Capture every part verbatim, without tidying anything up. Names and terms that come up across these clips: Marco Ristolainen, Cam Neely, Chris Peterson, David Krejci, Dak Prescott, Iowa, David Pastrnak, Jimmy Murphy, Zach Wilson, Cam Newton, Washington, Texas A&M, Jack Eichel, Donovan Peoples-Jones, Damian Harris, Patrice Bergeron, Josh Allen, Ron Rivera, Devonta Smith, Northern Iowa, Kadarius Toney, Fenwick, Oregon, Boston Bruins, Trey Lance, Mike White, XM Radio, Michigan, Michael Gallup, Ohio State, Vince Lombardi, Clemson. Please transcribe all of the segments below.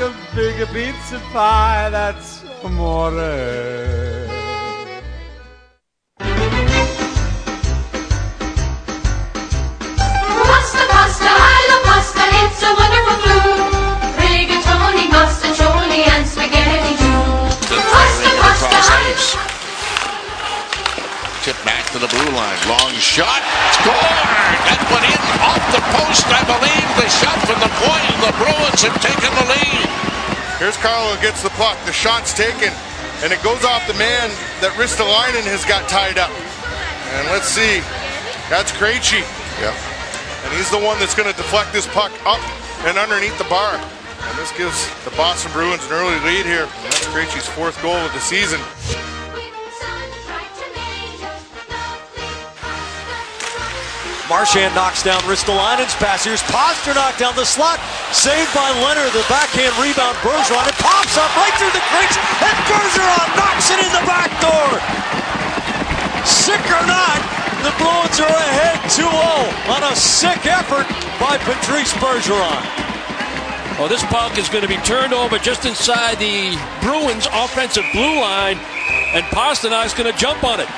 a bigger pizza pie, that's amore. Pasta, pasta, I love pasta, it's a wonderful food. Rigatoni, mastachoni, and spaghetti too. Pasta, pasta, I love. Tip back to the blue line. Long shot. Score! That went in off the post, I believe. The shot from the point, and the Bruins have taken the lead. Here's Carlo gets the puck. The shot's taken, and it goes off the man that Ristolainen has got tied up. And let's see. That's Krejci. Yep. And he's the one that's going to deflect this puck up and underneath the bar. And this gives the Boston Bruins an early lead here. And that's Krejci's fourth goal of the season. Marchand knocks down Ristolainen's pass. Here's Pastrnak down the slot. Saved by Leonard. The backhand rebound. Bergeron. It pops up right through the crease. And Bergeron knocks it in the back door. Sick or not, the Bruins are ahead two oh on a sick effort by Patrice Bergeron. Well, this puck is going to be turned over just inside the Bruins' offensive blue line. And Pasternak's going to jump on it.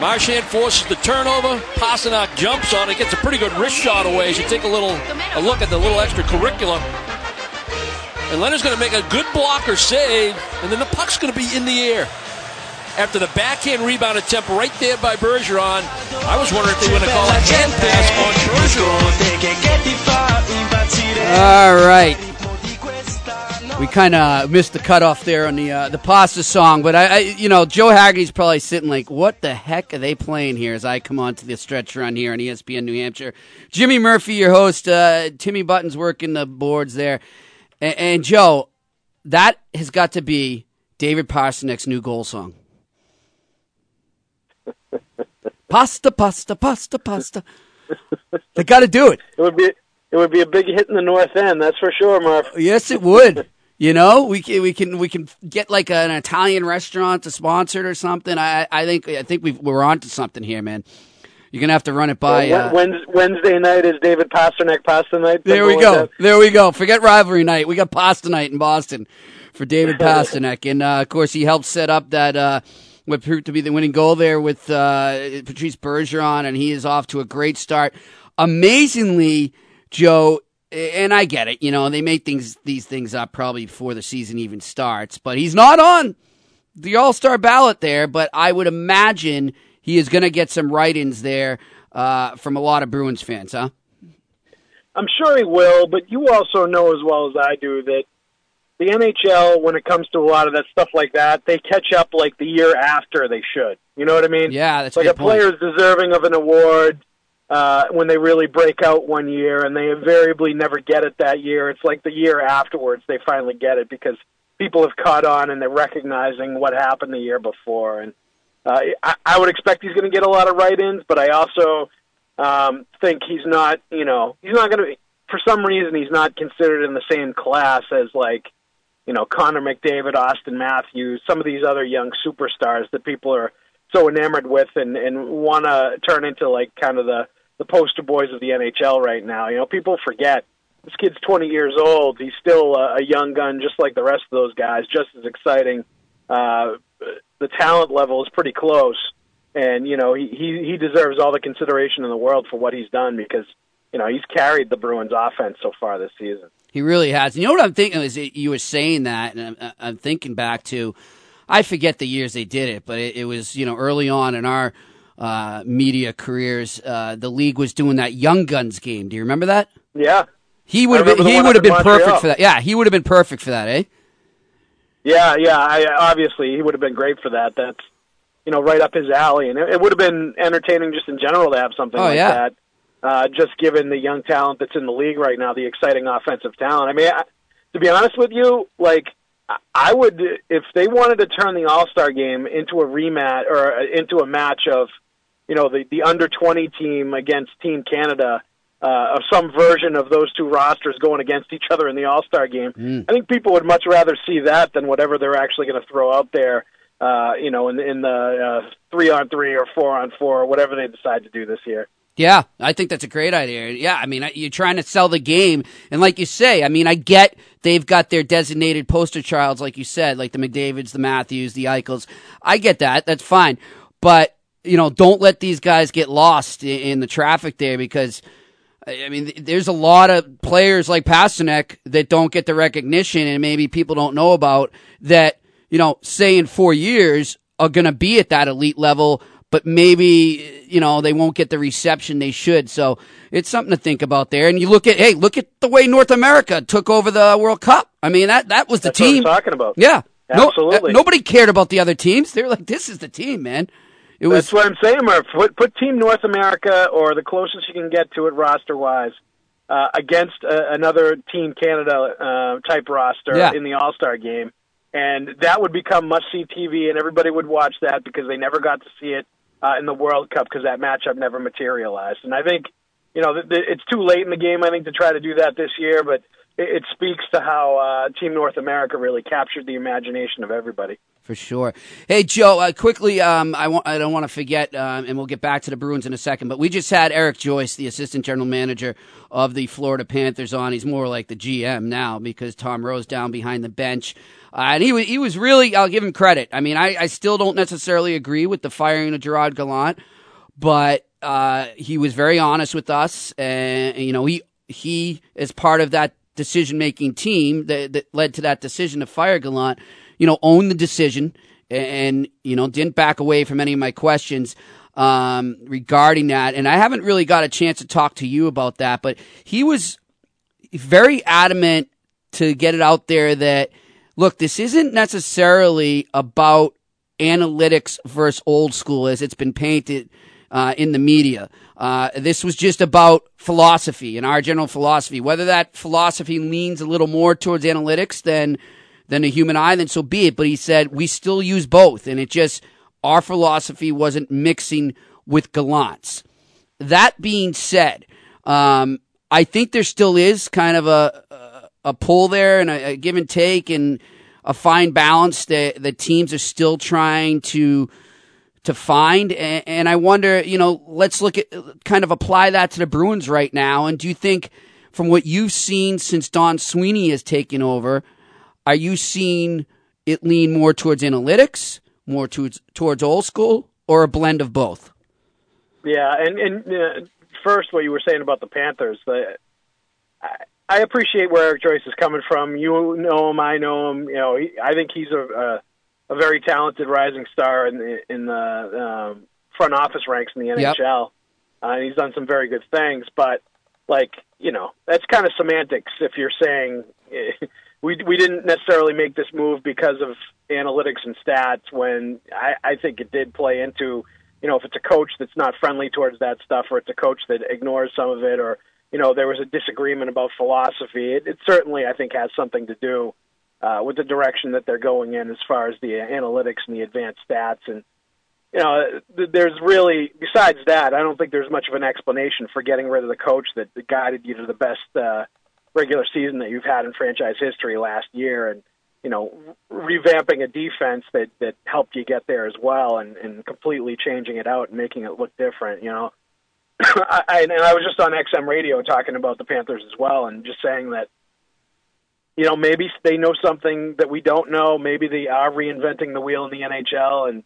Marchand forces the turnover. Pastrnak jumps on it. Gets a pretty good wrist shot away as you take a little a look at the little extracurricular. And Leonard's going to make a good blocker save, and then the puck's going to be in the air. After the backhand rebound attempt right there by Bergeron, I was wondering if they were going to call a hand pass on Bergeron. All right. We kind of missed the cutoff there on the uh, the pasta song, but I, I, you know, Joe Haggerty's probably sitting like, what the heck are they playing here as I come on to the stretch run here on E S P N New Hampshire. Jimmy Murphy, your host, uh, Timmy Button's working the boards there. And, and Joe, that has got to be David Pastrnak's new goal song. Pasta, pasta, pasta, pasta. They got to do it. It would be it would be a big hit in the North End, that's for sure, Murph. Yes, it would. You know, we can we can we can get like an Italian restaurant to sponsor it or something. I I think I think we've, we're on to something here, man. You're gonna have to run it by. Well, uh, Wednesday night is David Pastrnak pasta night. There we go. That. There we go. Forget rivalry night. We got pasta night in Boston for David Pastrnak, and uh, of course he helped set up that uh, what proved to be the winning goal there with uh, Patrice Bergeron, and he is off to a great start. Amazingly, Joe. And I get it, you know, they make things these things up probably before the season even starts. But he's not on the All-Star ballot there, but I would imagine he is going to get some write-ins there uh, from a lot of Bruins fans, huh? I'm sure he will, but you also know as well as I do that the N H L, when it comes to a lot of that stuff like that, they catch up like the year after they should. You know what I mean? Yeah, that's a good point. Like a player's deserving of an award. Uh, when they really break out one year and they invariably never get it that year, it's like the year afterwards they finally get it because people have caught on and they're recognizing what happened the year before. And uh, I, I would expect he's going to get a lot of write-ins, but I also um, think he's not, you know, he's not going to, for some reason, he's not considered in the same class as like, you know, Connor McDavid, Austin Matthews, some of these other young superstars that people are so enamored with and, and want to turn into like kind of the, the poster boys of the N H L right now. You know, people forget this kid's twenty years old. He's still a young gun, just like the rest of those guys, just as exciting. Uh, the talent level is pretty close. And, you know, he, he, he deserves all the consideration in the world for what he's done because, you know, he's carried the Bruins offense so far this season. He really has. You know what I'm thinking is you were saying that, and I'm, I'm thinking back to, I forget the years they did it, but it, it was, you know, early on in our Uh, media careers, uh, the league was doing that Young Guns game. Do you remember that? Yeah, he would have been, he would have been perfect for that. Yeah, he would have been perfect for that, eh? Yeah, yeah. I, obviously, he would have been great for that. That's you know right up his alley, and it, it would have been entertaining just in general to have something oh, like yeah. that. Uh, just given the young talent that's in the league right now, the exciting offensive talent. I mean, I, to be honest with you, like I would, if they wanted to turn the All-Star game into a rematch or into a match of. You know, the, the under twenty team against Team Canada, uh, of some version of those two rosters going against each other in the All-Star game. Mm. I think people would much rather see that than whatever they're actually going to throw out there, uh, you know, in, in the uh, three-on-three or four-on-four or whatever they decide to do this year. Yeah, I think that's a great idea. Yeah, I mean, you're trying to sell the game. And like you say, I mean, I get they've got their designated poster childs, like you said, like the McDavids, the Matthews, the Eichels. I get that. That's fine. But, you know, don't let these guys get lost in the traffic there because, I mean, there's a lot of players like Pastrnak that don't get the recognition and maybe people don't know about that, you know, say in four years are going to be at that elite level, but maybe, you know, they won't get the reception they should. So it's something to think about there. And you look at, hey, look at the way North America took over the World Cup. I mean, that, that was the That's team. That's what I'm talking about. Yeah. Absolutely. No, nobody cared about the other teams. They were like, this is the team, man. It was, that's what I'm saying, Murph. Put, put Team North America or the closest you can get to it roster-wise uh, against uh, another Team Canada-type uh, roster yeah. in the All-Star game, and that would become must-see T V, and everybody would watch that because they never got to see it uh, in the World Cup because that matchup never materialized. And I think, you know, th- th- it's too late in the game, I think, to try to do that this year, but it, it speaks to how uh, Team North America really captured the imagination of everybody. For sure. Hey, Joe, uh, quickly, um, I, want, I don't want to forget, um, and we'll get back to the Bruins in a second, but we just had Eric Joyce, the assistant general manager of the Florida Panthers, on. He's more like the G M now because Tom Rowe's down behind the bench. Uh, and he was, he was really, I'll give him credit. I mean, I, I still don't necessarily agree with the firing of Gerard Gallant, but uh, he was very honest with us. And, you know, he, he is part of that decision-making team that, that led to that decision to fire Gallant. You know, own the decision and, you know, didn't back away from any of my questions um, regarding that. And I haven't really got a chance to talk to you about that, but he was very adamant to get it out there that, look, this isn't necessarily about analytics versus old school as it's been painted uh, in the media. Uh, this was just about philosophy and our general philosophy, whether that philosophy leans a little more towards analytics than than the human eye, then so be it. But he said, we still use both. And it just, our philosophy wasn't mixing with Gallant's. That being said, um, I think there still is kind of a a, a pull there and a, a give and take and a fine balance that the teams are still trying to to find. And, and I wonder, you know, let's look at, kind of apply that to the Bruins right now. And do you think, from what you've seen since Don Sweeney has taken over, are you seeing it lean more towards analytics, more towards towards old school, or a blend of both? Yeah, and, and uh, first, what you were saying about the Panthers, the, I, I appreciate where Eric Joyce is coming from. You know him, I know him. You know, he, I think he's a, a a very talented rising star in the, in the um, front office ranks in the N H L, yep. uh, and he's done some very good things. But like, you know, that's kind of semantics if you're saying. We we didn't necessarily make this move because of analytics and stats when I, I think it did play into, you know, if it's a coach that's not friendly towards that stuff or it's a coach that ignores some of it or, you know, there was a disagreement about philosophy, it, it certainly, I think, has something to do uh, with the direction that they're going in as far as the analytics and the advanced stats. And, you know, there's really, besides that, I don't think there's much of an explanation for getting rid of the coach that guided you to the best uh regular season that you've had in franchise history last year and, you know, revamping a defense that, that helped you get there as well and, and completely changing it out and making it look different, you know. I, and I was just on X M radio talking about the Panthers as well and just saying that, you know, maybe they know something that we don't know. Maybe they are reinventing the wheel in the N H L and,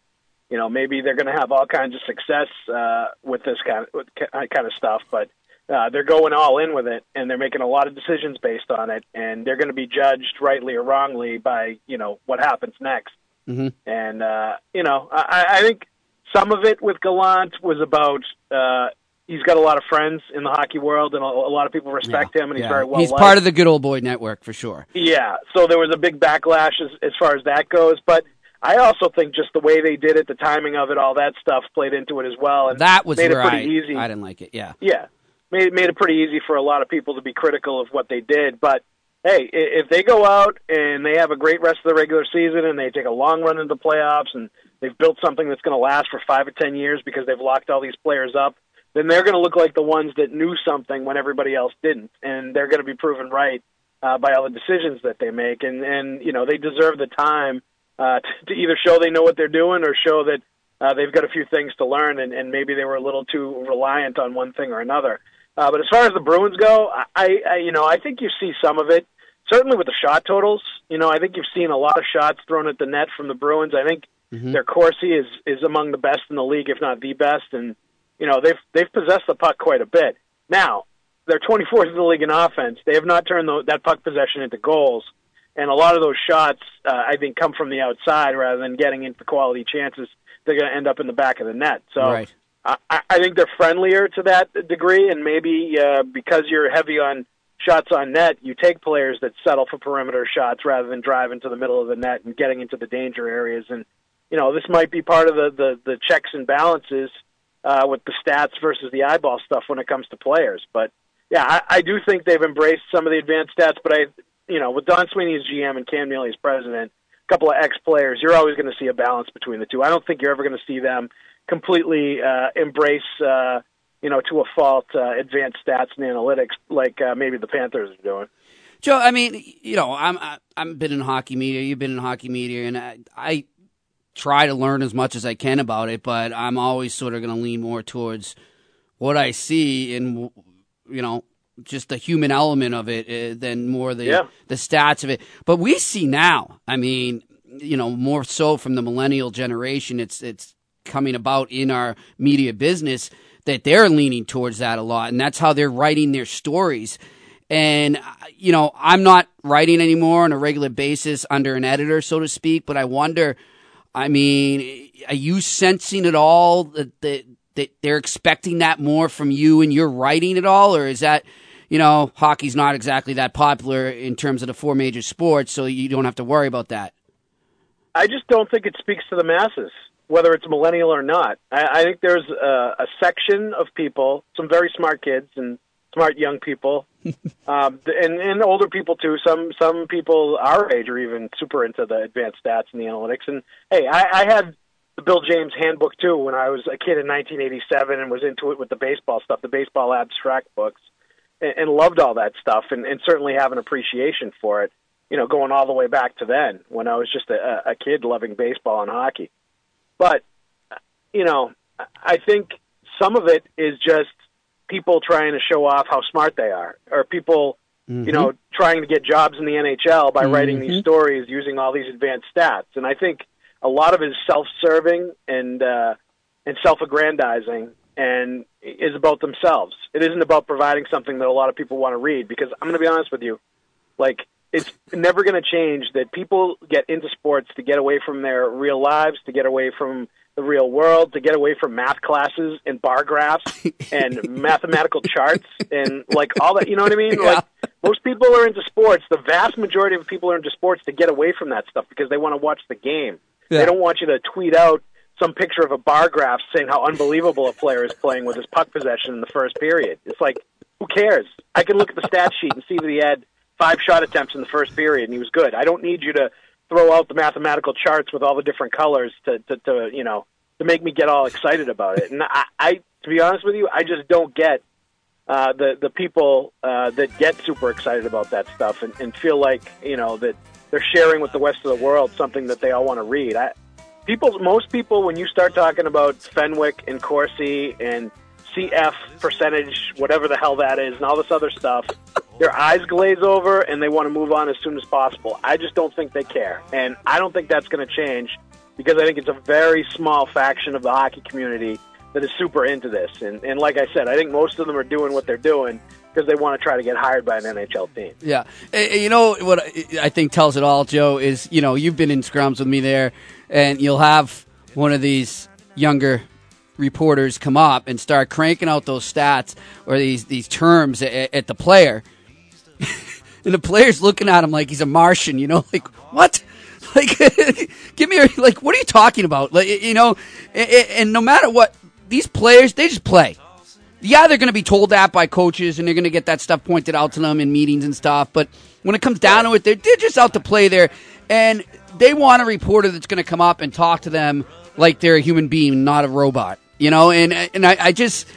you know, maybe they're going to have all kinds of success uh, with this kind of, with kind of stuff, but Uh, they're going all in with it, and they're making a lot of decisions based on it, and they're going to be judged rightly or wrongly by, you know, what happens next. Mm-hmm. And, uh, you know, I, I think some of it with Gallant was about uh, he's got a lot of friends in the hockey world, and a, a lot of people respect yeah, him, and he's yeah. very well-liked. He's part of the good old boy network, for sure. Yeah, so there was a big backlash as, as far as that goes, but I also think just the way they did it, the timing of it, all that stuff played into it as well. And that was made it pretty I, easy. I didn't like it, yeah. Yeah. Made, made it pretty easy for a lot of people to be critical of what they did. But, hey, if they go out and they have a great rest of the regular season and they take a long run into the playoffs and they've built something that's going to last for five or ten years because they've locked all these players up, then they're going to look like the ones that knew something when everybody else didn't. And they're going to be proven right uh, by all the decisions that they make. And, and you know, they deserve the time uh, to, to either show they know what they're doing or show that uh, they've got a few things to learn, and, and maybe they were a little too reliant on one thing or another. Uh, but as far as the Bruins go, I, I, you know, I think you see some of it, certainly with the shot totals. You know, I think you've seen a lot of shots thrown at the net from the Bruins. I think mm-hmm. their Corsi is, is among the best in the league, if not the best. And, you know, they've, they've possessed the puck quite a bit. Now, they're twenty-fourth in the league in offense. They have not turned the, that puck possession into goals. And a lot of those shots, uh, I think, come from the outside rather than getting into quality chances. They're going to end up in the back of the net. So right. I, I think they're friendlier to that degree, and maybe uh, because you're heavy on shots on net, you take players that settle for perimeter shots rather than driving to the middle of the net and getting into the danger areas. And, you know, this might be part of the, the, the checks and balances uh, with the stats versus the eyeball stuff when it comes to players. But, yeah, I, I do think they've embraced some of the advanced stats, but I, you know, with Don Sweeney as G M and Cam Neely as president, a couple of ex-players, you're always going to see a balance between the two. I don't think you're ever going to see them completely uh, embrace, uh, you know, to a fault, uh, advanced stats and analytics like uh, maybe the Panthers are doing. Joe, I mean, you know, I'm I, I've been in hockey media, you've been in hockey media, and I, I try to learn as much as I can about it, but I'm always sort of going to lean more towards what I see in, you know, just the human element of it uh, than more the yeah. the stats of it. But we see now, I mean, you know, more so from the millennial generation, it's it's coming about in our media business that they're leaning towards that a lot, and that's how they're writing their stories. And, you know, I'm not writing anymore on a regular basis under an editor, so to speak, but I wonder, I mean, are you sensing at all that, that, that they're expecting that more from you and your writing at all, or is that... You know, hockey's not exactly that popular in terms of the four major sports, so you don't have to worry about that. I just don't think it speaks to the masses, whether it's millennial or not. I, I think there's a, a section of people, some very smart kids and smart young people, um, and, and older people too. Some some people our age are even super into the advanced stats and the analytics. And, hey, I, I had the Bill James handbook too when I was a kid in nineteen eighty-seven and was into it with the baseball stuff, the baseball abstract books. And loved all that stuff, and, and certainly have an appreciation for it, you know, going all the way back to then when I was just a, a kid loving baseball and hockey. But, you know, I think some of it is just people trying to show off how smart they are, or people, mm-hmm. you know, trying to get jobs in the N H L by mm-hmm. writing these stories using all these advanced stats. And I think a lot of it is self-serving and, uh, and self-aggrandizing, and is about themselves. It isn't about providing something that a lot of people want to read, because I'm going to be honest with you, like, it's never going to change that people get into sports to get away from their real lives, to get away from the real world, to get away from math classes and bar graphs and mathematical charts and, like, all that. You know what I mean? Yeah. Like, most people are into sports. The vast majority of people are into sports to get away from that stuff because they want to watch the game. Yeah. They don't want you to tweet out some picture of a bar graph saying how unbelievable a player is playing with his puck possession in the first period. It's like, who cares? I can look at the stat sheet and see that he had five shot attempts in the first period and he was good. I don't need you to throw out the mathematical charts with all the different colors to, to, to you know, to make me get all excited about it. And I, I to be honest with you, I just don't get uh, the, the people uh, that get super excited about that stuff and, and feel like, you know, that they're sharing with the rest of the world something that they all want to read. I, People, most people, when you start talking about Fenwick and Corsi and C F percentage, whatever the hell that is, and all this other stuff, their eyes glaze over and they want to move on as soon as possible. I just don't think they care. And I don't think that's going to change, because I think it's a very small faction of the hockey community that is super into this. And, and like I said, I think most of them are doing what they're doing because they want to try to get hired by an N H L team. Yeah. You know what I think tells it all, Joe, is, you know, you've been in scrums with me there. And you'll have one of these younger reporters come up and start cranking out those stats or these, these terms at, at the player. And the player's looking at him like he's a Martian, you know? Like, what? Like, give me a, like, what are you talking about? Like, you know, and, and no matter what, these players, they just play. Yeah, they're going to be told that by coaches, and they're going to get that stuff pointed out to them in meetings and stuff. But when it comes down to it, they're, they're just out to play there. And they want a reporter that's going to come up and talk to them like they're a human being, not a robot, you know. And and I, I just,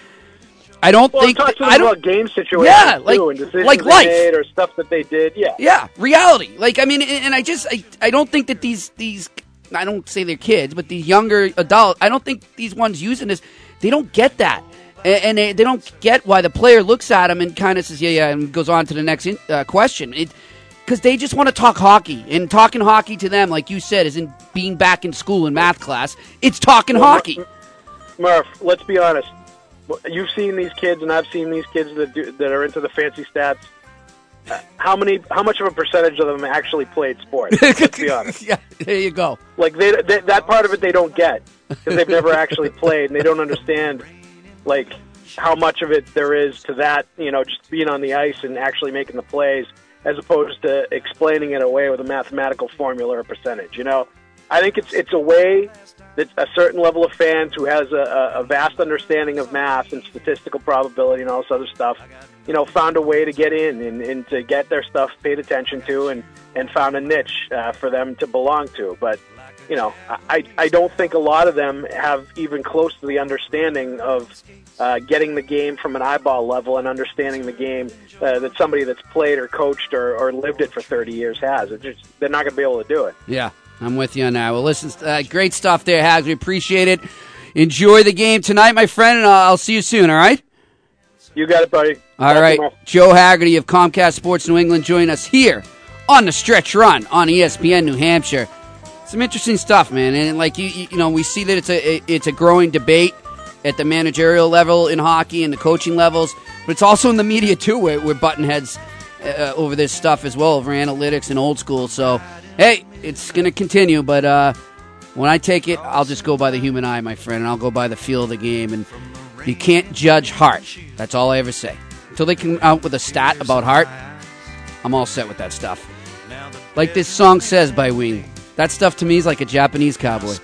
I don't well, think that, I don't about game situations, yeah, like too, and decisions like life they made or stuff that they did, yeah, yeah, reality. Like I mean, and I just, I, I don't think that these these I don't say they're kids, but these younger adults, I don't think these ones using this, they don't get that. And, and they, they don't get why the player looks at him and kind of says, yeah, yeah, and goes on to the next in, uh, question. Because they just want to talk hockey. And talking hockey to them, like you said, isn't being back in school in math class. It's talking well, hockey. Murph, let's be honest. You've seen these kids, and I've seen these kids that do, that are into the fancy stats. How many? How much of a percentage of them actually played sports? Let's be honest. Yeah, there you go. Like they, they, that part of it they don't get because they've never actually played, and they don't understand like how much of it there is to that. You know, just being on the ice and actually making the plays, as opposed to explaining it away with a mathematical formula or percentage. You know, I think it's it's a way that a certain level of fans who has a, a vast understanding of math and statistical probability and all this other stuff, you know, found a way to get in and, and to get their stuff paid attention to and, and found a niche uh, for them to belong to. But, you know, I, I don't think a lot of them have even close to the understanding of uh, getting the game from an eyeball level and understanding the game uh, that somebody that's played or coached or, or lived it for thirty years has. It just, they're not going to be able to do it. Yeah, I'm with you on that. Well, listen, uh, great stuff there, Hags. We appreciate it. Enjoy the game tonight, my friend, and I'll see you soon, all right? You got it, buddy. All Thank right. You, Joe Haggerty of Comcast Sports New England joining us here on The Stretch Run on E S P N New Hampshire. Some interesting stuff, man. And like you, you know, we see that it's a it's a growing debate at the managerial level in hockey and the coaching levels, but it's also in the media too, where, where button heads uh, over this stuff as well, over analytics and old school. So, hey, it's going to continue, but uh, when I take it, I'll just go by the human eye, my friend, and I'll go by the feel of the game. And you can't judge Hart. That's all I ever say. Until they come out with a stat about Hart, I'm all set with that stuff. Like this song says by Wing, that stuff to me is like a Japanese cowboy.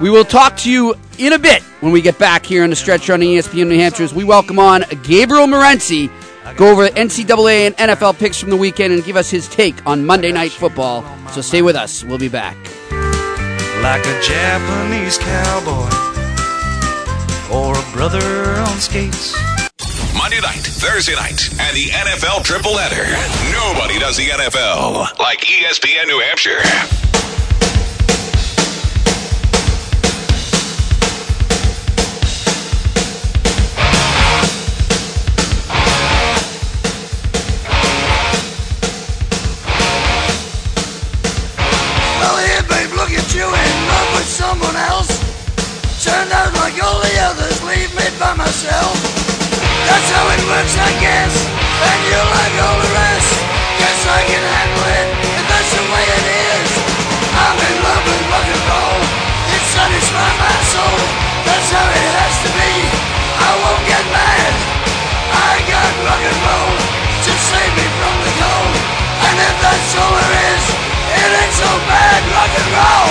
We will talk to you in a bit when we get back here on The Stretch Run on E S P N New Hampshire. As we welcome on Gabriel Morency, go over the N C double A and N F L picks from the weekend and give us his take on Monday Night Football. So stay with us. We'll be back. Like a Japanese cowboy. Or a brother on skates. Monday night, Thursday night, and the N F L triple header. Nobody does the N F L like E S P N New Hampshire. Well, here, babe, look at you in love with someone else. Turned out like all the others, leave me by myself. That's how it works, I guess. And you like all the rest. Guess I can handle it, and that's the way it is. I'm in love with rock and roll. It satisfies my soul. That's how it has to be. I won't get mad. I got rock and roll to save me from the cold. And if that's all there is, it ain't so bad, rock and roll.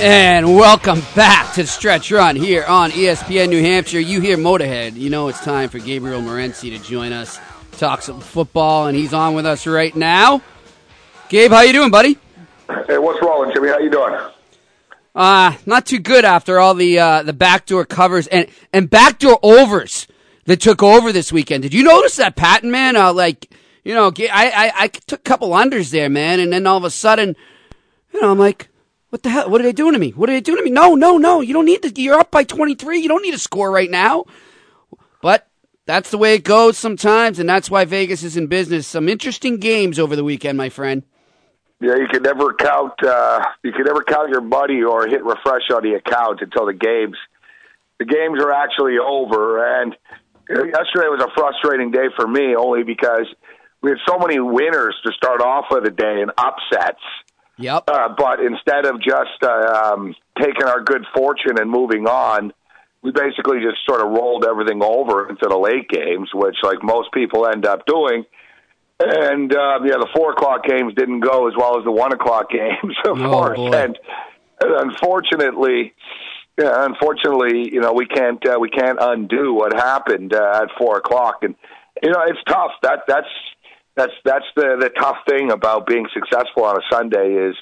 And welcome back to Stretch Run here on E S P N New Hampshire. You hear Motorhead. You know it's time for Gabriel Morency to join us. Talk some football, and he's on with us right now. Gabe, how you doing, buddy? Hey, what's rolling, Jimmy? How you doing? Uh, not too good after all the uh, the backdoor covers and, and backdoor overs that took over this weekend. Did you notice that pattern, man? Uh, like, you know, I, I, I took a couple unders there, man, and then all of a sudden, you know, I'm like, what the hell? What are they doing to me? What are they doing to me? No, no, no. You don't need to. You're up by twenty-three. You don't need to score right now. But that's the way it goes sometimes, and that's why Vegas is in business. Some interesting games over the weekend, my friend. Yeah, you can never count. Uh, you can never count your money or hit refresh on the account until the games. The games are actually over. And yesterday was a frustrating day for me, only because we had so many winners to start off with the day and upsets. Yep. Uh, but instead of just uh, um, taking our good fortune and moving on, we basically just sort of rolled everything over into the late games, which like most people end up doing. And uh, yeah, the four o'clock games didn't go as well as the one o'clock games, of oh, course. Boy. And unfortunately, yeah, unfortunately, you know, we can't uh, we can't undo what happened uh, at four o'clock. And you know, it's tough. That that's. That's that's the, the tough thing about being successful on a Sunday is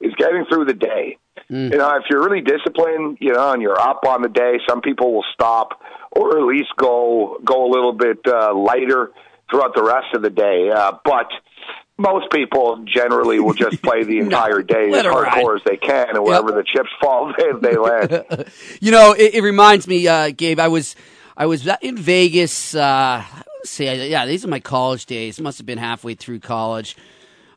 is getting through the day. Mm. You know, if you're really disciplined, you know, and you're up on the day, some people will stop or at least go go a little bit uh, lighter throughout the rest of the day. Uh, but most people generally will just play the entire day as hardcore as they can, and wherever yep. the chips fall, they, they land. You know, it, it reminds me, uh, Gabe, I was I was in Vegas. Uh, say, yeah, these are my college days. Must have been halfway through college,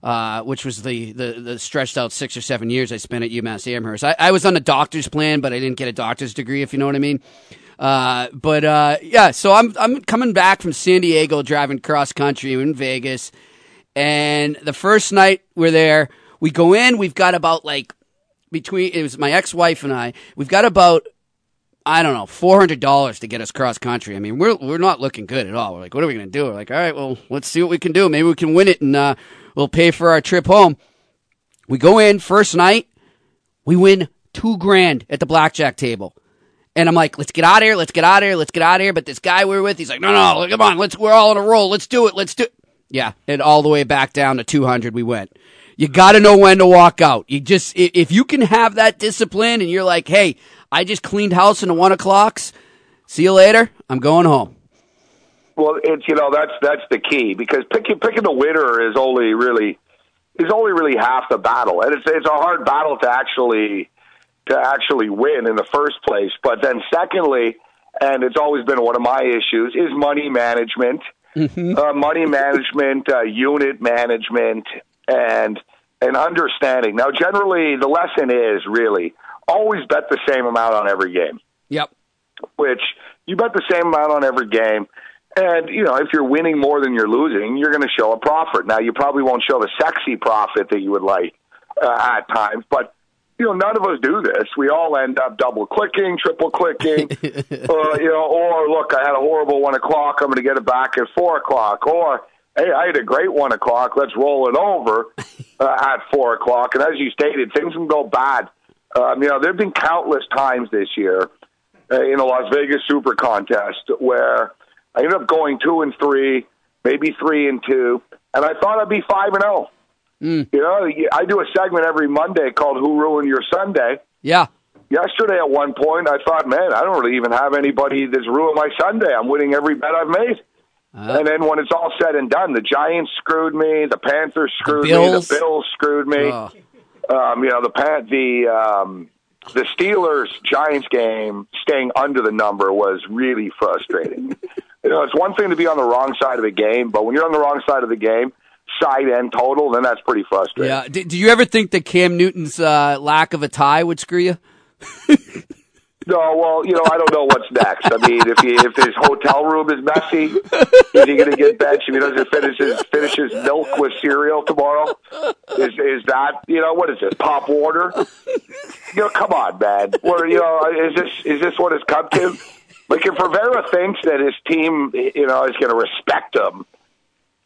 uh, which was the, the, the stretched out six or seven years I spent at UMass Amherst. I, I was on a doctor's plan, but I didn't get a doctor's degree, if you know what I mean. Uh, but uh, yeah, so I'm I'm coming back from San Diego, driving cross country in Vegas, and the first night we're there, we go in. We've got about like between it was my ex-wife and I. We've got about I don't know four hundred dollars to get us cross country. I mean, we're we're not looking good at all. We're like, what are we gonna do? We're like, all right, well, let's see what we can do. Maybe we can win it, and uh, we'll pay for our trip home. We go in first night, we win two grand at the blackjack table. And I'm like, let's get out of here, let's get out of here, let's get out of here. But this guy we were with, he's like, no, no, come on, let's, we're all on a roll, let's do it, let's do it. Yeah, and all the way back down to two hundred we went. You got to know when to walk out. You just, if you can have that discipline and you're like, hey, I just cleaned house in the one o'clocks, see you later, I'm going home. Well, it's, you know, that's that's the key, because picking picking the winner is only really is only really half the battle. And it's it's a hard battle to actually... to actually win in the first place. But then secondly, and it's always been one of my issues, is money management, mm-hmm. uh, money management, uh, unit management, and and understanding. Now, generally, the lesson is really always bet the same amount on every game. Yep. Which you bet the same amount on every game. And, you know, if you're winning more than you're losing, you're going to show a profit. Now, you probably won't show the sexy profit that you would like uh, at times, but you know, none of us do this. We all end up double-clicking, triple-clicking, uh, you know, or, look, I had a horrible one o'clock, I'm going to get it back at four o'clock, or, hey, I had a great one o'clock, let's roll it over uh, at four o'clock. And as you stated, things can go bad. Um, you know, there have been countless times this year uh, in a Las Vegas Super Contest where I ended up going two and three, maybe three and two, and I thought I'd be five and oh. Mm. You know, I do a segment every Monday called Who Ruined Your Sunday? Yeah. Yesterday at one point, I thought, man, I don't really even have anybody that's ruined my Sunday. I'm winning every bet I've made. Uh, and then when it's all said and done, the Giants screwed me, the Panthers screwed the me, the Bills screwed me. Oh. Um, you know, the Pan- the um, the Steelers-Giants game, staying under the number was really frustrating. You know, it's one thing to be on the wrong side of the game, but when you're on the wrong side of the game, side end total, then that's pretty frustrating. Yeah. Do, do you ever think that Cam Newton's uh, lack of a tie would screw you? No, well, you know, I don't know what's next. I mean, if he, if his hotel room is messy, is he going to get benched if he doesn't finish his, finish his milk with cereal tomorrow? Is is that, you know, what is this, Pop Warner? You know, come on, man. Or, you know, is this is this what it's come to? Like, if Rivera thinks that his team, you know, is going to respect him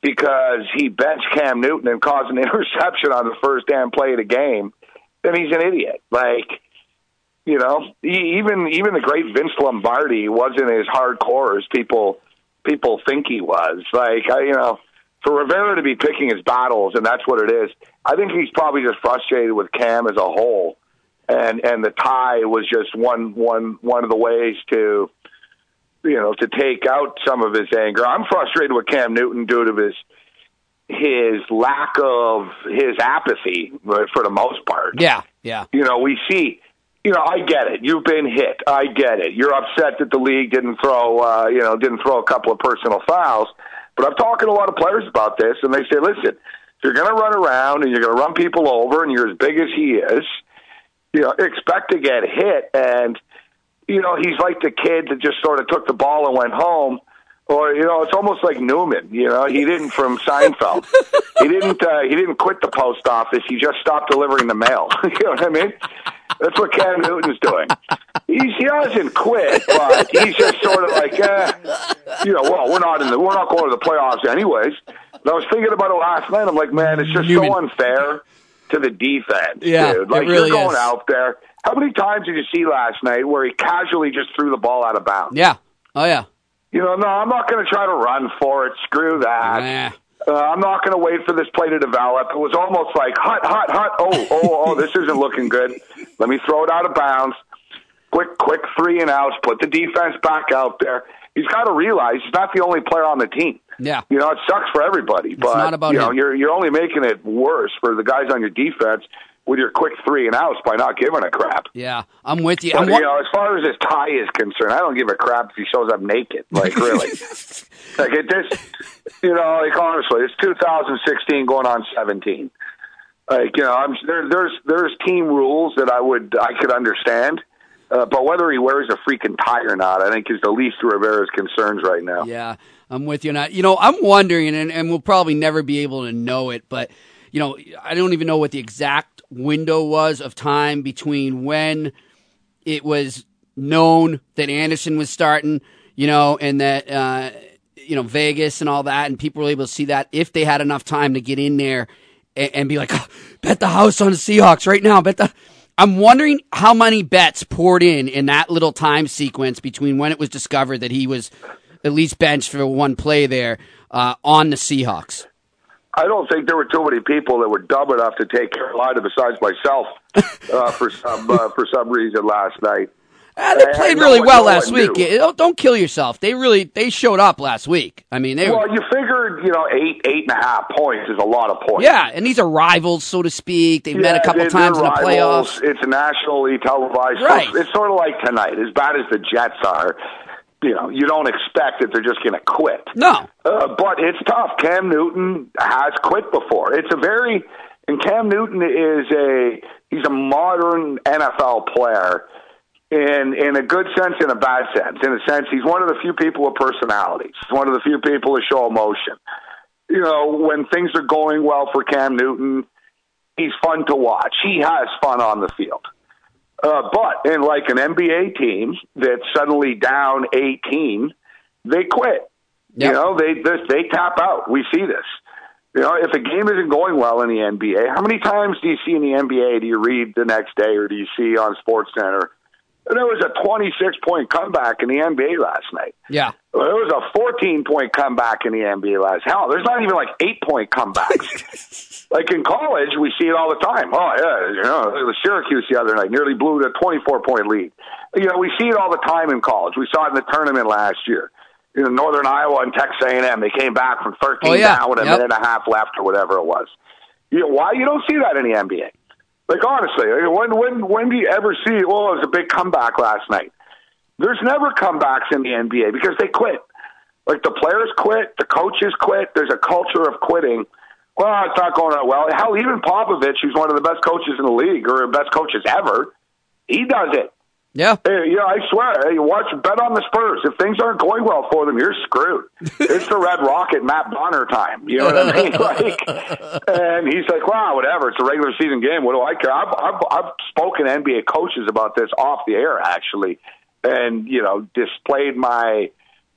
because he benched Cam Newton and caused an interception on the first damn play of the game, then he's an idiot. Like, you know, even even the great Vince Lombardi wasn't as hardcore as people people think he was. Like, I, you know, for Rivera to be picking his battles, and that's what it is. I think he's probably just frustrated with Cam as a whole, and and the tie was just one one one of the ways to, you know, to take out some of his anger. I'm frustrated with Cam Newton due to his his lack of his apathy for the most part. Yeah, yeah. You know, we see, you know, I get it. You've been hit. I get it. You're upset that the league didn't throw, uh, you know, didn't throw a couple of personal fouls. But I'm talking to a lot of players about this, and they say, listen, if you're going to run around and you're going to run people over and you're as big as he is, you know, expect to get hit. And you know, he's like the kid that just sort of took the ball and went home. Or, you know, it's almost like Newman. You know, he didn't from Seinfeld. He didn't. Uh, he didn't quit the post office. He just stopped delivering the mail. You know what I mean? That's what Cam Newton's doing. He's, he hasn't quit, but he's just sort of like, eh, you know, well, we're not in the, we're not going to the playoffs anyways. And I was thinking about it last night. I'm like, man, it's just Newman. So unfair to the defense, yeah, dude. Like, it really you're going is. Out there. How many times did you see last night where he casually just threw the ball out of bounds? Yeah. Oh, yeah. You know, no, I'm not going to try to run for it. Screw that. Nah. Uh, I'm not going to wait for this play to develop. It was almost like, hut, hut, hut. Oh, oh, oh, this isn't looking good. Let me throw it out of bounds. Quick, quick three and outs. Put the defense back out there. He's got to realize he's not the only player on the team. Yeah. You know, it sucks for everybody, but it's not about you know, him. you're you're only making it worse for the guys on your defense with your quick three and outs by not giving a crap. Yeah, I'm with you. But, I'm wa- you know, as far as his tie is concerned, I don't give a crap if he shows up naked. Like, really. Like, it just, you know, like, honestly, it's two thousand sixteen going on seventeen. Like, you know, I'm, there, there's there's team rules that I would I could understand. Uh, but whether he wears a freaking tie or not, I think is the least of Rivera's concerns right now. Yeah, I'm with you. Not, you know, I'm wondering, and, and we'll probably never be able to know it, but, you know, I don't even know what the exact window was of time between when it was known that Anderson was starting, you know, and that, uh, you know, Vegas and all that, and people were able to see that if they had enough time to get in there and, and be like, oh, bet the house on the Seahawks right now, bet the... I'm wondering how many bets poured in in that little time sequence between when it was discovered that he was at least benched for one play there uh, on the Seahawks. I don't think there were too many people that were dumb enough to take Carolina besides myself uh, for some uh, for some reason last night. Uh, they played no really well no last week. Don't, don't kill yourself. They really they showed up last week. I mean, they well, were, you figured you know eight eight and a half points is a lot of points. Yeah, and these are rivals, so to speak. They've yeah, met a couple they, times in the rivals. Playoffs. It's nationally televised. Right. So it's sort of like tonight. As bad as the Jets are, you know, you don't expect that they're just going to quit. No, uh, but it's tough. Cam Newton has quit before. It's a very and Cam Newton is a he's a modern N F L player. In in a good sense, in a bad sense. In a sense, he's one of the few people with personalities. He's one of the few people that show emotion. You know, when things are going well for Cam Newton, he's fun to watch. He has fun on the field. Uh, but in like an N B A team that's suddenly down eighteen, they quit. Yep. You know, they this, they tap out. We see this. You know, if a game isn't going well in the N B A, how many times do you see in the N B A, do you read the next day or do you see on SportsCenter, there was a twenty-six point comeback in the N B A last night. Yeah. There was a fourteen point comeback in the N B A last night. Hell, there's not even like eight point comebacks. Like in college, we see it all the time. Oh, yeah, you know, it was Syracuse the other night, nearly blew the twenty-four point lead. You know, we see it all the time in college. We saw it in the tournament last year. You know, Northern Iowa and Texas A and M, they came back from thirteen oh, yeah. down with a yep. minute and a half left or whatever it was. You know, why? You don't see that in the N B A. Like, honestly, when when when do you ever see, well, it was a big comeback last night? There's never comebacks in the N B A because they quit. Like, the players quit, the coaches quit, there's a culture of quitting. Well, it's not going that well. Hell, even Popovich, who's one of the best coaches in the league, or best coaches ever, he does it. Yeah. Hey, you know, I swear, you watch, bet on the Spurs. If things aren't going well for them, you're screwed. It's the Red Rocket Matt Bonner time. You know what I mean? Like, and he's like, wow, whatever. It's a regular season game. What do I care? I've, I've, I've spoken to N B A coaches about this off the air, actually, and, you know, displayed my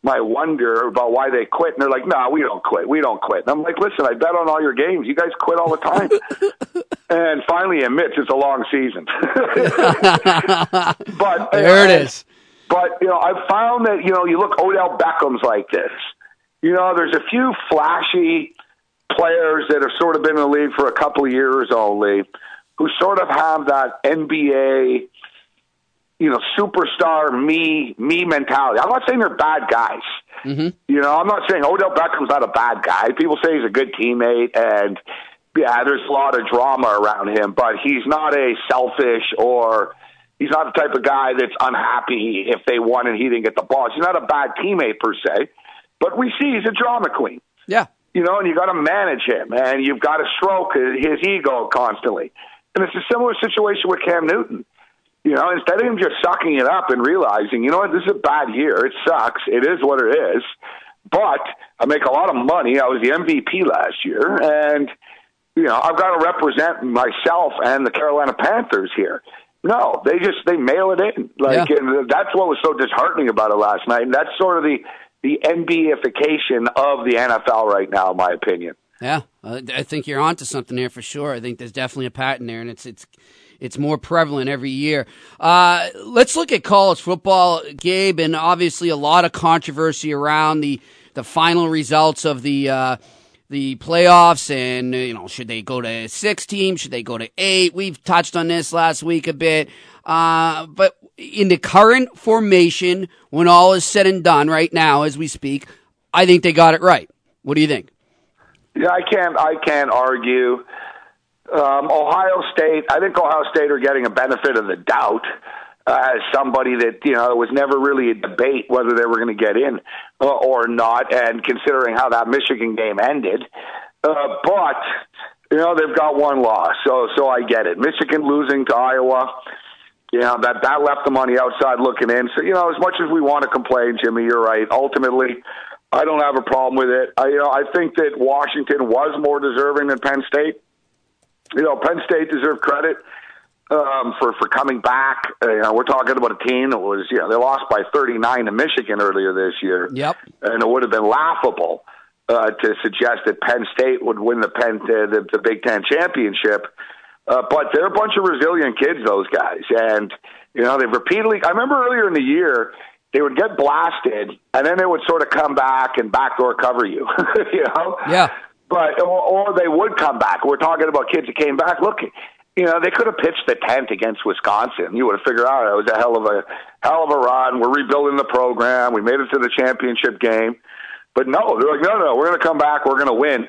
my wonder about why they quit. And they're like, no, nah, we don't quit. We don't quit. And I'm like, listen, I bet on all your games. You guys quit all the time. And finally admits it's a long season. But there it is. But, you know, I've found that, you know, you look, Odell Beckham's like this. You know, there's a few flashy players that have sort of been in the league for a couple of years only who sort of have that N B A, you know, superstar me, me mentality. I'm not saying they're bad guys. Mm-hmm. You know, I'm not saying Odell Beckham's not a bad guy. People say he's a good teammate, and yeah, there's a lot of drama around him, but he's not a selfish or he's not the type of guy that's unhappy if they won and he didn't get the ball. He's not a bad teammate per se, but we see he's a drama queen. Yeah. You know, and you got to manage him, and you've got to stroke his ego constantly. And it's a similar situation with Cam Newton. You know, instead of him just sucking it up and realizing, you know what, this is a bad year. It sucks. It is what it is. But I make a lot of money. I was the M V P last year. And, you know, I've got to represent myself and the Carolina Panthers here. No, they just, they mail it in. Like, yeah. And that's what was so disheartening about it last night. And that's sort of the, the N B A-ification of the N F L right now, in my opinion. Yeah, I think you're onto something there for sure. I think there's definitely a pattern there, and it's it's it's more prevalent every year. Uh, let's look at college football, Gabe, and obviously a lot of controversy around the the final results of the uh, the playoffs, and you know, should they go to six teams? Should they go to eight? We've touched on this last week a bit, uh, but in the current formation, when all is said and done, right now as we speak, I think they got it right. What do you think? Yeah, I can't. I can't argue. Um, Ohio State. I think Ohio State are getting a benefit of the doubt uh, as somebody that you know it was never really a debate whether they were going to get in uh, or not. And considering how that Michigan game ended, uh, but you know they've got one loss, so so I get it. Michigan losing to Iowa. You know, that, that left them on the outside looking in. So, you know, as much as we want to complain, Jimmy, you're right. Ultimately, I don't have a problem with it. I, you know, I think that Washington was more deserving than Penn State. You know, Penn State deserved credit um, for, for coming back. Uh, you know, we're talking about a team that was, you know, they lost by thirty-nine to Michigan earlier this year. Yep. And it would have been laughable uh, to suggest that Penn State would win the, Penn, uh, the, the Big Ten championship. Uh, but they're a bunch of resilient kids, those guys. And, you know, they've repeatedly – I remember earlier in the year, they would get blasted, and then they would sort of come back and backdoor cover you, you know? Yeah. But or, or they would come back. We're talking about kids that came back. Look, you know, they could have pitched the tent against Wisconsin. You would have figured out it was a hell of a, hell of a run. We're rebuilding the program. We made it to the championship game. But, no, they're like, no, no, we're going to come back. We're going to win.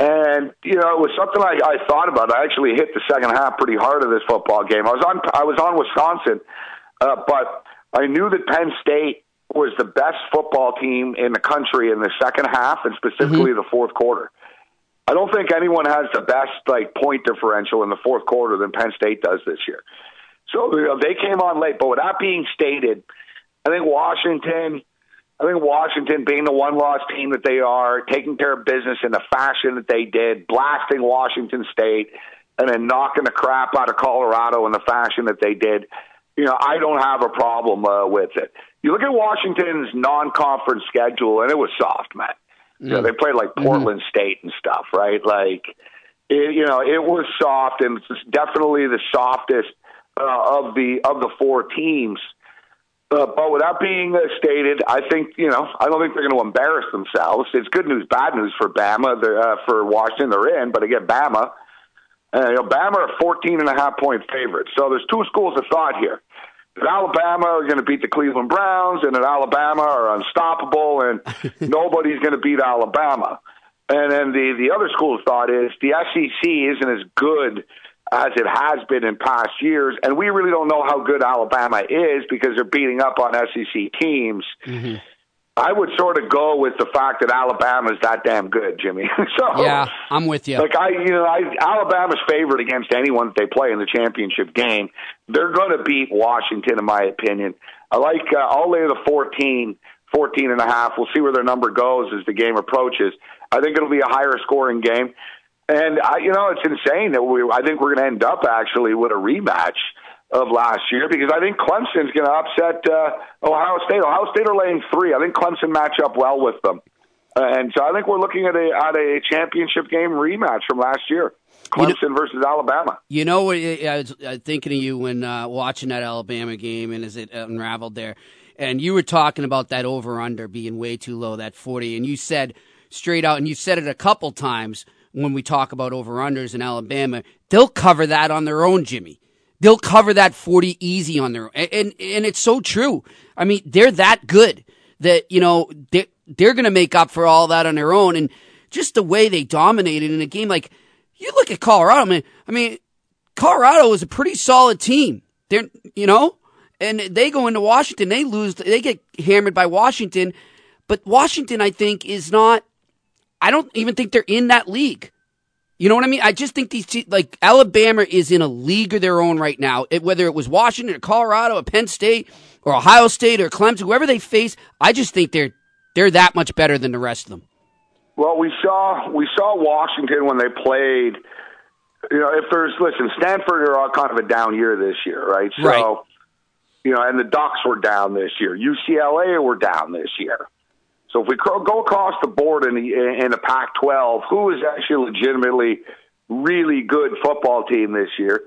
And, you know, it was something I, I thought about. I actually hit the second half pretty hard of this football game. I was on I was on Wisconsin, uh, but I knew that Penn State was the best football team in the country in the second half and specifically mm-hmm. the fourth quarter. I don't think anyone has the best, like, point differential in the fourth quarter than Penn State does this year. So, you know, they came on late. But with that being stated, I think Washington – I think Washington, being the one-loss team that they are, taking care of business in the fashion that they did, blasting Washington State, and then knocking the crap out of Colorado in the fashion that they did, you know, I don't have a problem uh, with it. You look at Washington's non-conference schedule, and it was soft, man. Mm. You know, they played like Portland mm-hmm. State and stuff, right? Like, it, you know, it was soft, and it's definitely the softest uh, of the of the four teams. Uh, but without being uh, stated, I think, you know, I don't think they're going to embarrass themselves. It's good news, bad news for Bama, uh, for Washington. They're in, but again, Bama, uh, you know, Bama are fourteen and a half point favorites. So there's two schools of thought here. That Alabama are going to beat the Cleveland Browns, and that Alabama are unstoppable, and nobody's going to beat Alabama. And then the, the other school of thought is the S E C isn't as good as it has been in past years, and we really don't know how good Alabama is because they're beating up on S E C teams. Mm-hmm. I would sort of go with the fact that Alabama's that damn good, Jimmy. so yeah, I'm with you. Like I, you know, I, Alabama's favored against anyone that they play in the championship game. They're going to beat Washington, in my opinion. I like uh, I'll lay the fourteen, fourteen and a half. We'll see where their number goes as the game approaches. I think it'll be a higher scoring game. And, I, you know, it's insane that we. I think we're going to end up actually with a rematch of last year because I think Clemson's going to upset uh, Ohio State. Ohio State are laying three. I think Clemson match up well with them. Uh, and so I think we're looking at a, at a championship game rematch from last year, Clemson you know, versus Alabama. You know, I was thinking of you when uh, watching that Alabama game and as it unraveled there. And you were talking about that over-under being way too low, that forty. And you said straight out, and you said it a couple times, when we talk about over-unders in Alabama, they'll cover that on their own, Jimmy. They'll cover that forty easy on their own. And, and, and it's so true. I mean, they're that good that, you know, they're, they're going to make up for all that on their own. And just the way they dominated in a game, like, you look at Colorado, man. I mean, Colorado is a pretty solid team. They're, you know, and they go into Washington, they lose, they get hammered by Washington. But Washington, I think, is not, I don't even think they're in that league. You know what I mean? I just think these te- like Alabama is in a league of their own right now. It, whether it was Washington or Colorado or Penn State or Ohio State or Clemson, whoever they face, I just think they're they're that much better than the rest of them. Well, we saw we saw Washington when they played. You know, if there's listen, Stanford are all kind of a down year this year, right? So, right. You know, and the Ducks were down this year. U C L A were down this year. So if we go across the board in the, in the Pac twelve, who is actually legitimately really good football team this year?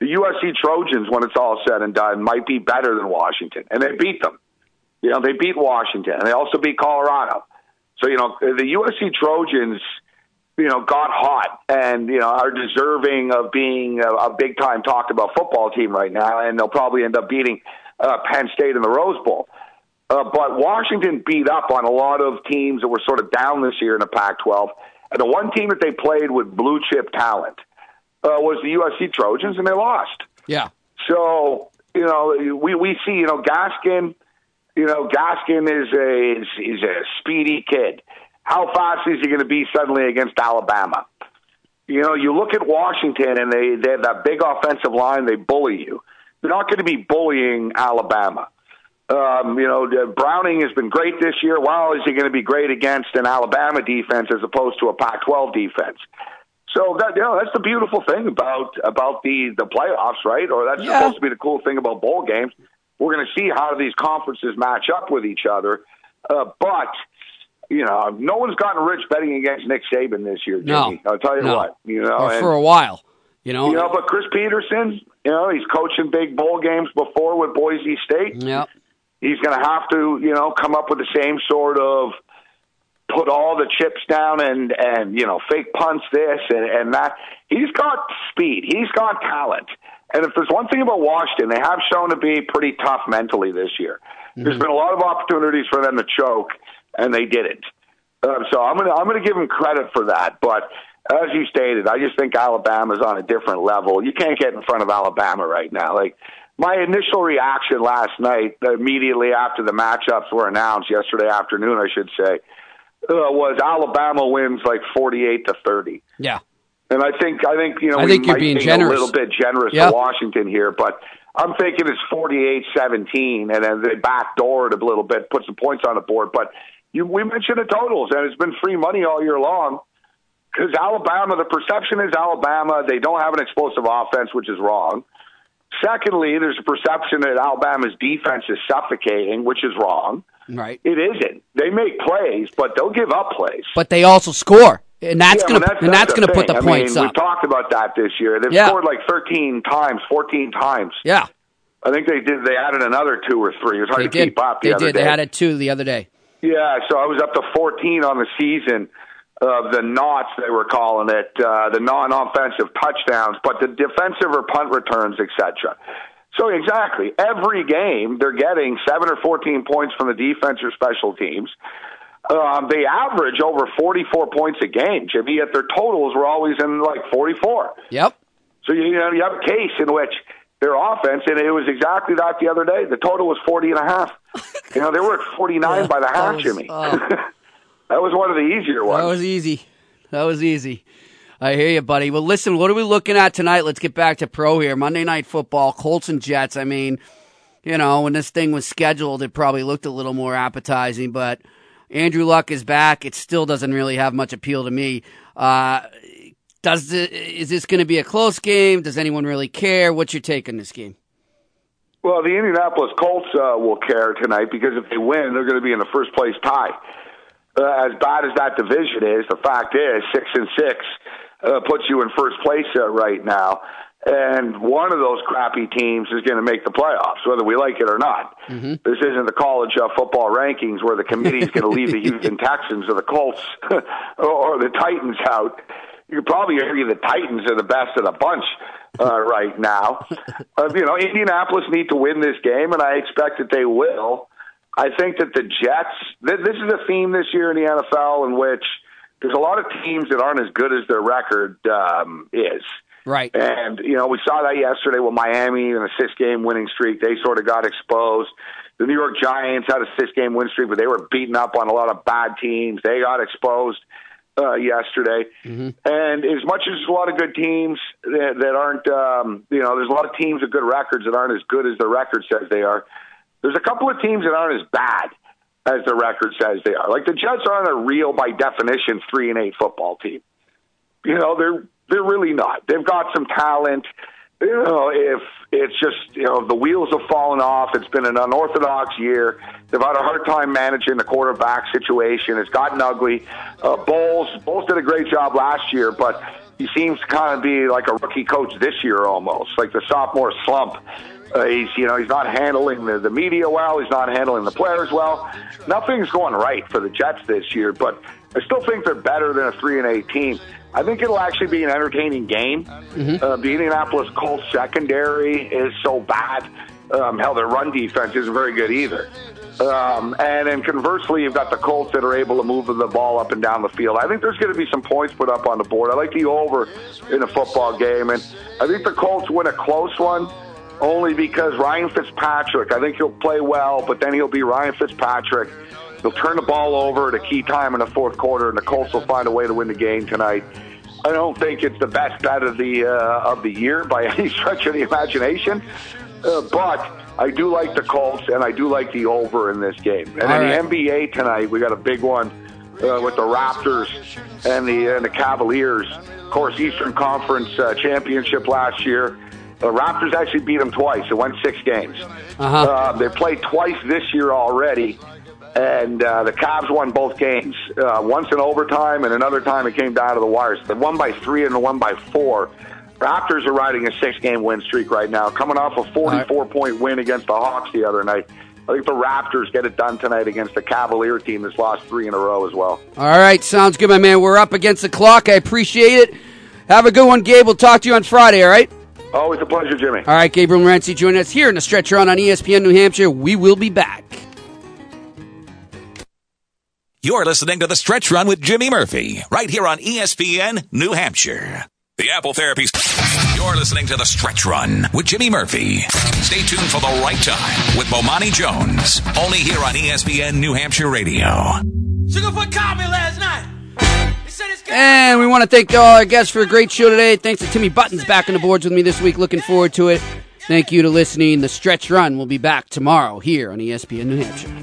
The U S C Trojans, when it's all said and done, might be better than Washington, and they beat them. You know, they beat Washington, and they also beat Colorado. So, you know, the U S C Trojans, you know, got hot and, you know, are deserving of being a, a big-time talked-about football team right now, and they'll probably end up beating uh, Penn State in the Rose Bowl. Uh, but Washington beat up on a lot of teams that were sort of down this year in the Pac twelve. And the one team that they played with blue-chip talent uh, was the U S C Trojans, and they lost. Yeah. So, you know, we, we see, you know, Gaskin, you know, Gaskin is a, is, is a speedy kid. How fast is he going to be suddenly against Alabama? You know, you look at Washington, and they, they have that big offensive line, they bully you. They're not going to be bullying Alabama. Um, you know, Browning has been great this year. Well, is he going to be great against an Alabama defense as opposed to a Pac twelve defense? So that, you know, that's the beautiful thing about about the, the playoffs, right? Or that's yeah. supposed to be the cool thing about bowl games. We're going to see how these conferences match up with each other. Uh, but, you know, no one's gotten rich betting against Nick Saban this year, no. Jimmy. I'll tell you no. what. You know, and, for a while. You know, you know, but Chris Peterson, you know, he's coaching big bowl games before with Boise State. Yeah. He's going to have to, you know, come up with the same sort of put all the chips down and, and you know, fake punts this and, and that. He's got speed. He's got talent. And if there's one thing about Washington, they have shown to be pretty tough mentally this year. Mm-hmm. There's been a lot of opportunities for them to choke, and they didn't. Um, so I'm going to I'm going to give him credit for that. But as you stated, I just think Alabama's on a different level. You can't get in front of Alabama right now. Like, my initial reaction last night, immediately after the matchups were announced yesterday afternoon, I should say, uh, was Alabama wins like forty-eight to thirty. Yeah, and I think I think you know I we think might you're being be generous. a little bit generous yep. to Washington here, but I'm thinking it's forty-eight seventeen, and then they backdoor it a little bit, put some points on the board. But you, we mentioned the totals, and it's been free money all year long because Alabama. The perception is Alabama they don't have an explosive offense, which is wrong. Secondly, there's a perception that Alabama's defense is suffocating, which is wrong. Right. It isn't. They make plays, but they'll give up plays. But they also score, and that's yeah, going to and that's going to put the I points mean, up. We've talked about that this year. They've yeah. scored like thirteen times, fourteen times. Yeah. I think they did. They added another two or three. It was hard they to did. keep up. The they other did. Day. They added two the other day. Yeah. So I was up to fourteen on the season of the knots, they were calling it, uh, the non-offensive touchdowns, but the defensive or punt returns, et cetera. So exactly, every game they're getting seven or fourteen points from the defense or special teams. Um, they average over forty-four points a game, Jimmy, yet their totals were always in like forty-four. Yep. So you know, you have a case in which their offense, and it was exactly that the other day, the total was forty and a half. You know, they were at forty-nine yeah, by the half, was, Jimmy. Uh... That was one of the easier ones. That was easy. That was easy. I hear you, buddy. Well, listen, what are we looking at tonight? Let's get back to pro here. Monday Night Football, Colts and Jets. I mean, you know, when this thing was scheduled, it probably looked a little more appetizing, but Andrew Luck is back. It still doesn't really have much appeal to me. Uh, does the, is this going to be a close game? Does anyone really care? What's your take on this game? Well, the Indianapolis Colts uh, will care tonight because if they win, they're going to be in the first place tie. Uh, as bad as that division is, the fact is six and six uh, puts you in first place uh, right now. And one of those crappy teams is going to make the playoffs, whether we like it or not. Mm-hmm. This isn't the college uh, football rankings where the committee is going to leave the Houston Texans or the Colts or the Titans out. You could probably argue the Titans are the best of the bunch uh, right now. Uh, you know, Indianapolis need to win this game, and I expect that they will. I think that the Jets, th- this is a theme this year in the N F L in which there's a lot of teams that aren't as good as their record um, is. Right. And, you know, we saw that yesterday with Miami and a six-game winning streak. They sort of got exposed. The New York Giants had a six-game win streak, but they were beaten up on a lot of bad teams. They got exposed uh, yesterday. Mm-hmm. And as much as there's a lot of good teams that, that aren't, um, you know, there's a lot of teams with good records that aren't as good as their record says they are. There's a couple of teams that aren't as bad as the record says they are. Like the Jets aren't a real, by definition, three and eight football team. You know, they're they're really not. They've got some talent. You know, if it's just you know the wheels have fallen off. It's been an unorthodox year. They've had a hard time managing the quarterback situation. It's gotten ugly. Uh, Bowles Bowles did a great job last year, but he seems to kind of be like a rookie coach this year almost, like the sophomore slump. Uh, he's, you know, he's not handling the, the media well. He's not handling the players well. Nothing's going right for the Jets this year, but I still think they're better than a three and eight team. I think it'll actually be an entertaining game. Mm-hmm. Uh, the Indianapolis Colts secondary is so bad. Um, hell, their run defense isn't very good either. Um, and then conversely, you've got the Colts that are able to move the ball up and down the field. I think there's going to be some points put up on the board. I like the over in a football game. And I think the Colts win a close one only because Ryan Fitzpatrick, I think he'll play well, but then he'll be Ryan Fitzpatrick. He'll turn the ball over at a key time in the fourth quarter, and the Colts will find a way to win the game tonight. I don't think it's the best bet of the uh, of the year by any stretch of the imagination, uh, but I do like the Colts, and I do like the over in this game. And all in right. the N B A tonight, we got a big one uh, with the Raptors and the and the Cavaliers. Of course, Eastern Conference uh, championship last year. The Raptors actually beat them twice. They won six games. Uh-huh. Uh, they played twice this year already. And uh, the Cavs won both games, uh, once in overtime and another time it came down to the wires. They won by three and one by four. Raptors are riding a six-game win streak right now, coming off a forty-four point win against the Hawks the other night. I think the Raptors get it done tonight against the Cavalier team that's lost three in a row as well. All right, sounds good, my man. We're up against the clock. I appreciate it. Have a good one, Gabe. We'll talk to you on Friday, all right? Always a pleasure, Jimmy. All right, Gabriel Morency joining us here in the Stretch Run on E S P N New Hampshire. We will be back. You're listening to The Stretch Run with Jimmy Murphy, right here on E S P N New Hampshire. The Apple Therapy's... You're listening to The Stretch Run with Jimmy Murphy. Stay tuned for the right time with Bomani Jones, only here on E S P N New Hampshire Radio. Sugarfoot called me last night. He said it's good. And we want to thank all our guests for a great show today. Thanks to Timmy Buttons back on the boards with me this week. Looking forward to it. Thank you to listening. The Stretch Run will be back tomorrow here on E S P N New Hampshire.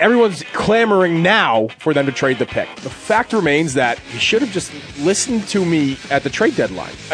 Everyone's clamoring now for them to trade the pick. The fact remains that you should have just listened to me at the trade deadline. I